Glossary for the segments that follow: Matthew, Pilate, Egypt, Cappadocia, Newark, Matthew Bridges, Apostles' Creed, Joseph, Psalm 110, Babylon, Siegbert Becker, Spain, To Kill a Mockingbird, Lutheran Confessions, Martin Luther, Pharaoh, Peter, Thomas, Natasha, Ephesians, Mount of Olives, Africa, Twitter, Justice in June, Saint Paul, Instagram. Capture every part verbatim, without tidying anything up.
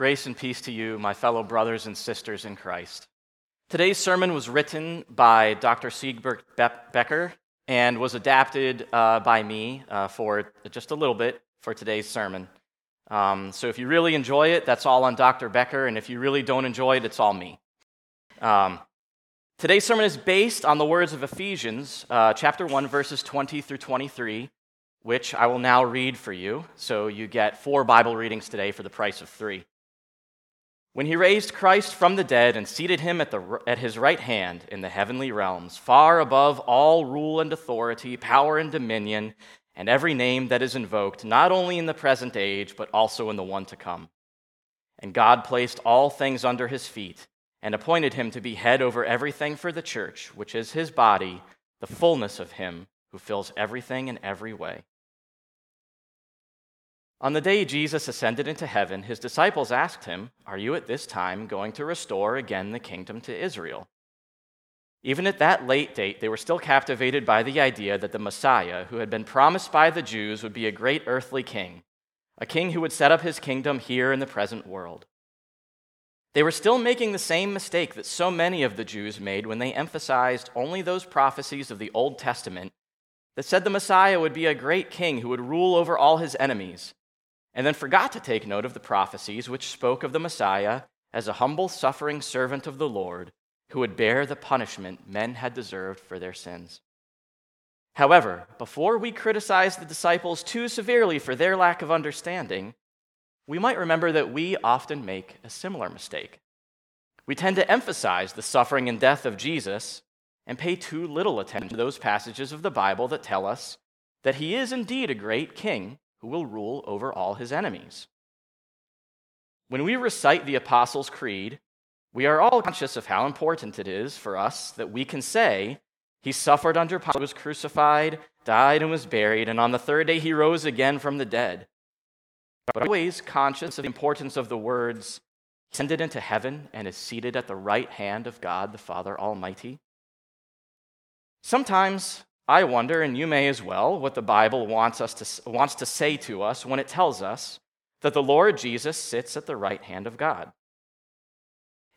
Grace and peace to you, my fellow brothers and sisters in Christ. Today's sermon was written by Doctor Siegbert Becker and was adapted uh, by me uh, for just a little bit for today's sermon. Um, so if you really enjoy it, that's all on Doctor Becker, and if you really don't enjoy it, it's all me. Um, today's sermon is based on the words of Ephesians, uh, chapter one, verses twenty through twenty-three, which I will now read for you, so you get four Bible readings today for the price of three. When he raised Christ from the dead and seated him at the at his right hand in the heavenly realms, far above all rule and authority, power and dominion, and every name that is invoked, not only in the present age, but also in the one to come. And God placed all things under his feet and appointed him to be head over everything for the church, which is his body, the fullness of him who fills everything in every way. On the day Jesus ascended into heaven, his disciples asked him, "Are you at this time going to restore again the kingdom to Israel?" Even at that late date, they were still captivated by the idea that the Messiah, who had been promised by the Jews, would be a great earthly king, a king who would set up his kingdom here in the present world. They were still making the same mistake that so many of the Jews made when they emphasized only those prophecies of the Old Testament that said the Messiah would be a great king who would rule over all his enemies, and then forgot to take note of the prophecies which spoke of the Messiah as a humble, suffering servant of the Lord who would bear the punishment men had deserved for their sins. However, before we criticize the disciples too severely for their lack of understanding, we might remember that we often make a similar mistake. We tend to emphasize the suffering and death of Jesus and pay too little attention to those passages of the Bible that tell us that he is indeed a great king who will rule over all his enemies. When we recite the Apostles' Creed, we are all conscious of how important it is for us that we can say, "He suffered under Pilate, was crucified, died, and was buried, and on the third day he rose again from the dead." But always conscious of the importance of the words, "He ascended into heaven and is seated at the right hand of God the Father Almighty." Sometimes I wonder, and you may as well, what the Bible wants us to wants to say to us when it tells us that the Lord Jesus sits at the right hand of God.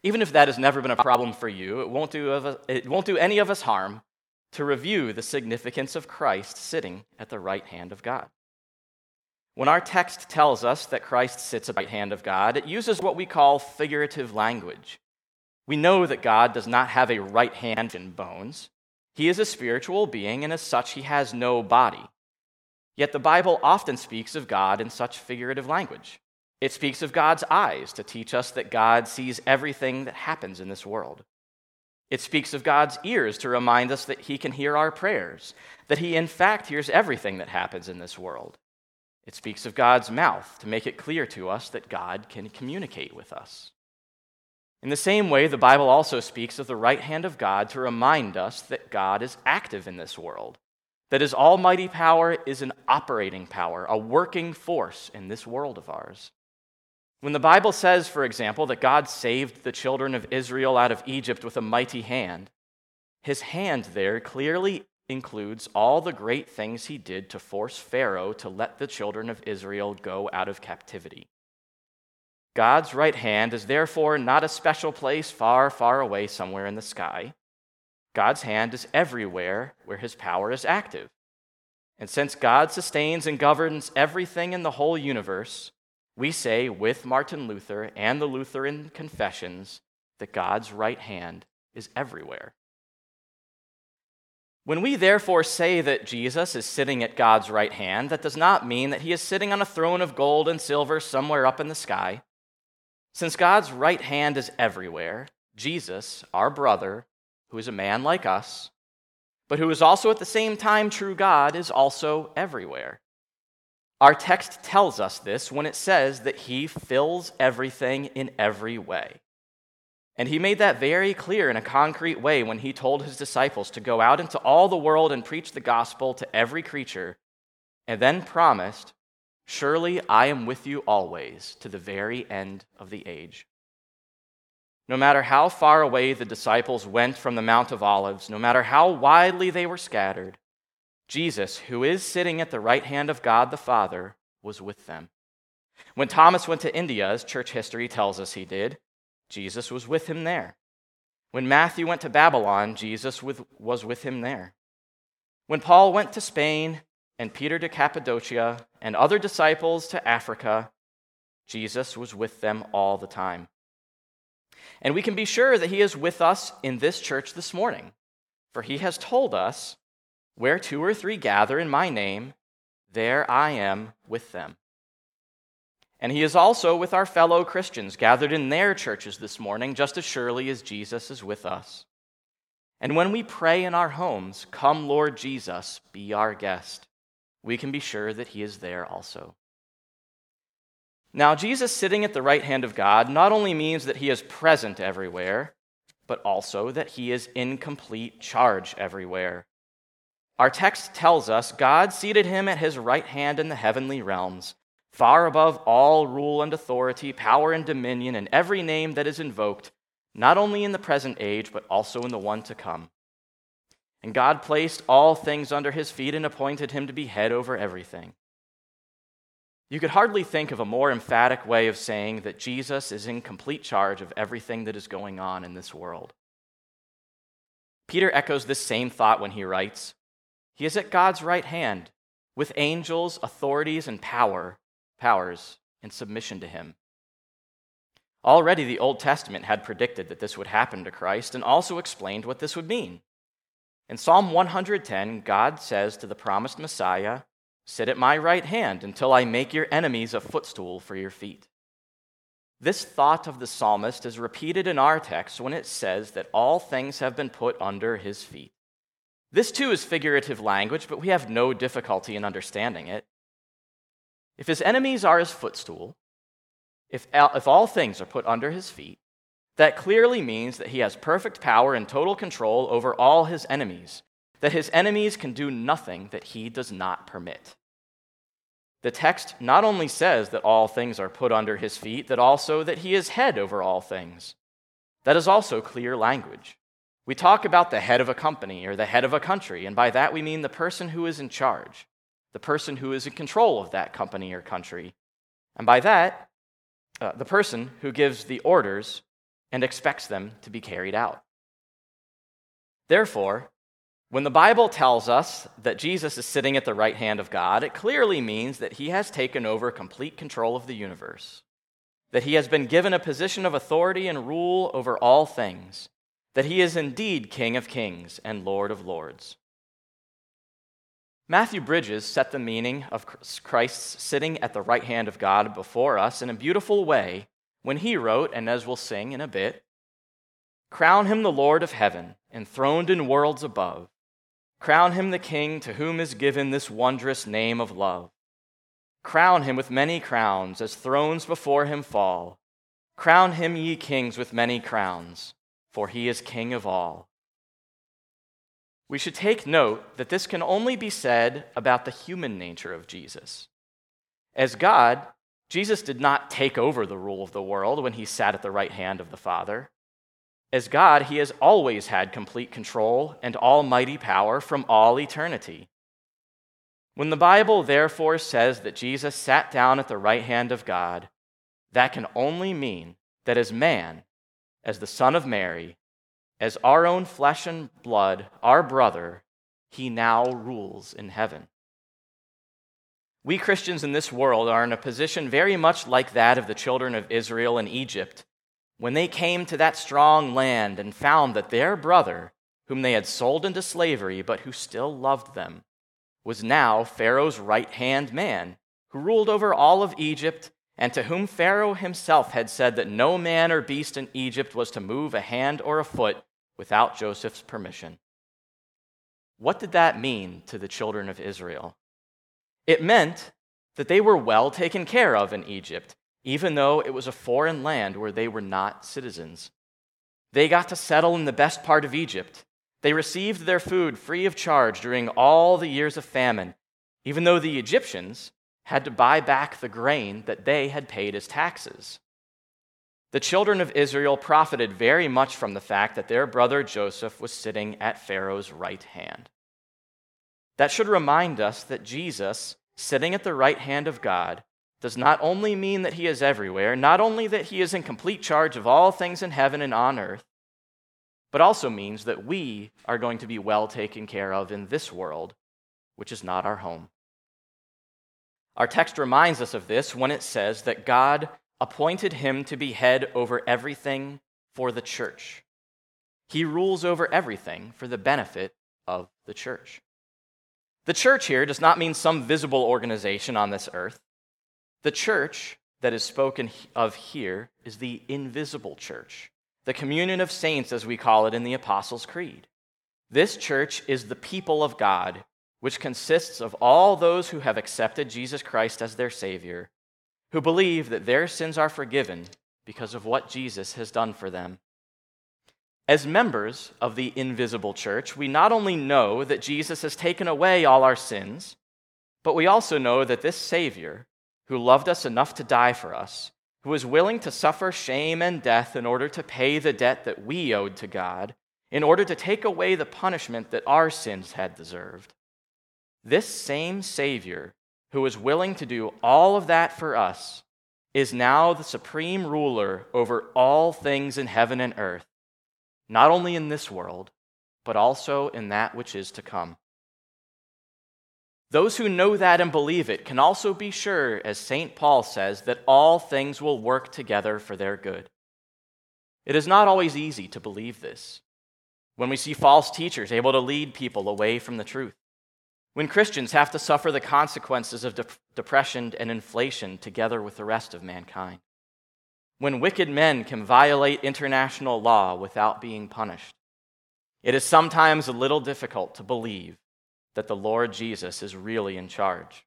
Even if that has never been a problem for you, it won't do of a, it won't do any of us harm to review the significance of Christ sitting at the right hand of God. When our text tells us that Christ sits at the right hand of God, it uses what we call figurative language. We know that God does not have a right hand in bones. He is a spiritual being, and as such, he has no body. Yet the Bible often speaks of God in such figurative language. It speaks of God's eyes to teach us that God sees everything that happens in this world. It speaks of God's ears to remind us that he can hear our prayers, that he in fact hears everything that happens in this world. It speaks of God's mouth to make it clear to us that God can communicate with us. In the same way, the Bible also speaks of the right hand of God to remind us that God is active in this world, that his almighty power is an operating power, a working force in this world of ours. When the Bible says, for example, that God saved the children of Israel out of Egypt with a mighty hand, his hand there clearly includes all the great things he did to force Pharaoh to let the children of Israel go out of captivity. God's right hand is therefore not a special place far, far away somewhere in the sky. God's hand is everywhere where his power is active. And since God sustains and governs everything in the whole universe, we say with Martin Luther and the Lutheran Confessions that God's right hand is everywhere. When we therefore say that Jesus is sitting at God's right hand, that does not mean that he is sitting on a throne of gold and silver somewhere up in the sky. Since God's right hand is everywhere, Jesus, our brother, who is a man like us, but who is also at the same time true God, is also everywhere. Our text tells us this when it says that he fills everything in every way. And he made that very clear in a concrete way when he told his disciples to go out into all the world and preach the gospel to every creature, and then promised, "Surely I am with you always, to the very end of the age." No matter how far away the disciples went from the Mount of Olives, no matter how widely they were scattered, Jesus, who is sitting at the right hand of God the Father, was with them. When Thomas went to India, as church history tells us he did, Jesus was with him there. When Matthew went to Babylon, Jesus was with him there. When Paul went to Spain and Peter to Cappadocia and other disciples to Africa, Jesus was with them all the time. And we can be sure that he is with us in this church this morning, for he has told us, where two or three gather in my name, there I am with them. And he is also with our fellow Christians gathered in their churches this morning, just as surely as Jesus is with us. And when we pray in our homes, come Lord Jesus, be our guest, we can be sure that he is there also. Now, Jesus sitting at the right hand of God not only means that he is present everywhere, but also that he is in complete charge everywhere. Our text tells us God seated him at his right hand in the heavenly realms, far above all rule and authority, power and dominion, and every name that is invoked, not only in the present age, but also in the one to come. And God placed all things under his feet and appointed him to be head over everything. You could hardly think of a more emphatic way of saying that Jesus is in complete charge of everything that is going on in this world. Peter echoes this same thought when he writes, he is at God's right hand, with angels, authorities, and power, powers in submission to him. Already the Old Testament had predicted that this would happen to Christ and also explained what this would mean. In Psalm one hundred ten, God says to the promised Messiah, sit at my right hand until I make your enemies a footstool for your feet. This thought of the psalmist is repeated in our text when it says that all things have been put under his feet. This too is figurative language, but we have no difficulty in understanding it. If his enemies are his footstool, if if all things are put under his feet, that clearly means that he has perfect power and total control over all his enemies, that his enemies can do nothing that he does not permit. The text not only says that all things are put under his feet, but also that he is head over all things. That is also clear language. We talk about the head of a company or the head of a country, and by that we mean the person who is in charge, the person who is in control of that company or country, and by that, uh, the person who gives the orders and expects them to be carried out. Therefore, when the Bible tells us that Jesus is sitting at the right hand of God, it clearly means that he has taken over complete control of the universe, that he has been given a position of authority and rule over all things, that he is indeed King of Kings and Lord of Lords. Matthew Bridges set the meaning of Christ's sitting at the right hand of God before us in a beautiful way when he wrote, and as we'll sing in a bit, crown him the Lord of heaven, enthroned in worlds above. Crown him the King to whom is given this wondrous name of love. Crown him with many crowns as thrones before him fall. Crown him, ye kings, with many crowns, for he is King of all. We should take note that this can only be said about the human nature of Jesus. As God, Jesus did not take over the rule of the world when he sat at the right hand of the Father. As God, he has always had complete control and almighty power from all eternity. When the Bible therefore says that Jesus sat down at the right hand of God, that can only mean that as man, as the Son of Mary, as our own flesh and blood, our brother, he now rules in heaven. We Christians in this world are in a position very much like that of the children of Israel in Egypt, when they came to that strong land and found that their brother, whom they had sold into slavery but who still loved them, was now Pharaoh's right-hand man, who ruled over all of Egypt and to whom Pharaoh himself had said that no man or beast in Egypt was to move a hand or a foot without Joseph's permission. What did that mean to the children of Israel? It meant that they were well taken care of in Egypt, even though it was a foreign land where they were not citizens. They got to settle in the best part of Egypt. They received their food free of charge during all the years of famine, even though the Egyptians had to buy back the grain that they had paid as taxes. The children of Israel profited very much from the fact that their brother Joseph was sitting at Pharaoh's right hand. That should remind us that Jesus, sitting at the right hand of God, does not only mean that he is everywhere, not only that he is in complete charge of all things in heaven and on earth, but also means that we are going to be well taken care of in this world, which is not our home. Our text reminds us of this when it says that God appointed him to be head over everything for the church. He rules over everything for the benefit of the church. The church here does not mean some visible organization on this earth. The church that is spoken of here is the invisible church, the communion of saints, as we call it in the Apostles' Creed. This church is the people of God, which consists of all those who have accepted Jesus Christ as their Savior, who believe that their sins are forgiven because of what Jesus has done for them. As members of the invisible church, we not only know that Jesus has taken away all our sins, but we also know that this Savior, who loved us enough to die for us, who was willing to suffer shame and death in order to pay the debt that we owed to God, in order to take away the punishment that our sins had deserved. This same Savior, who was willing to do all of that for us, is now the supreme ruler over all things in heaven and earth, not only in this world, but also in that which is to come. Those who know that and believe it can also be sure, as Saint Paul says, that all things will work together for their good. It is not always easy to believe this, when we see false teachers able to lead people away from the truth, when Christians have to suffer the consequences of de- depression and inflation together with the rest of mankind, when wicked men can violate international law without being punished. It is sometimes a little difficult to believe that the Lord Jesus is really in charge.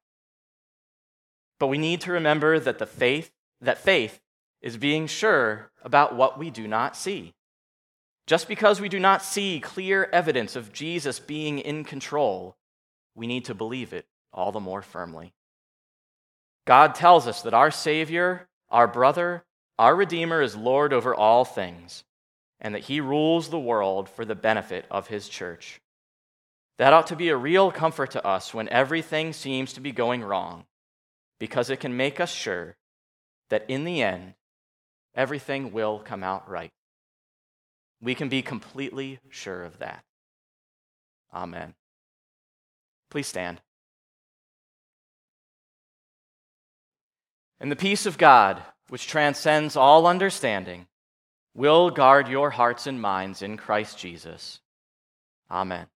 But we need to remember that the faith, that faith is being sure about what we do not see. Just because we do not see clear evidence of Jesus being in control, we need to believe it all the more firmly. God tells us that our Savior, our brother, our Redeemer is Lord over all things, and that he rules the world for the benefit of his church. That ought to be a real comfort to us when everything seems to be going wrong, because it can make us sure that in the end, everything will come out right. We can be completely sure of that. Amen. Please stand. And the peace of God, which transcends all understanding, will guard your hearts and minds in Christ Jesus. Amen.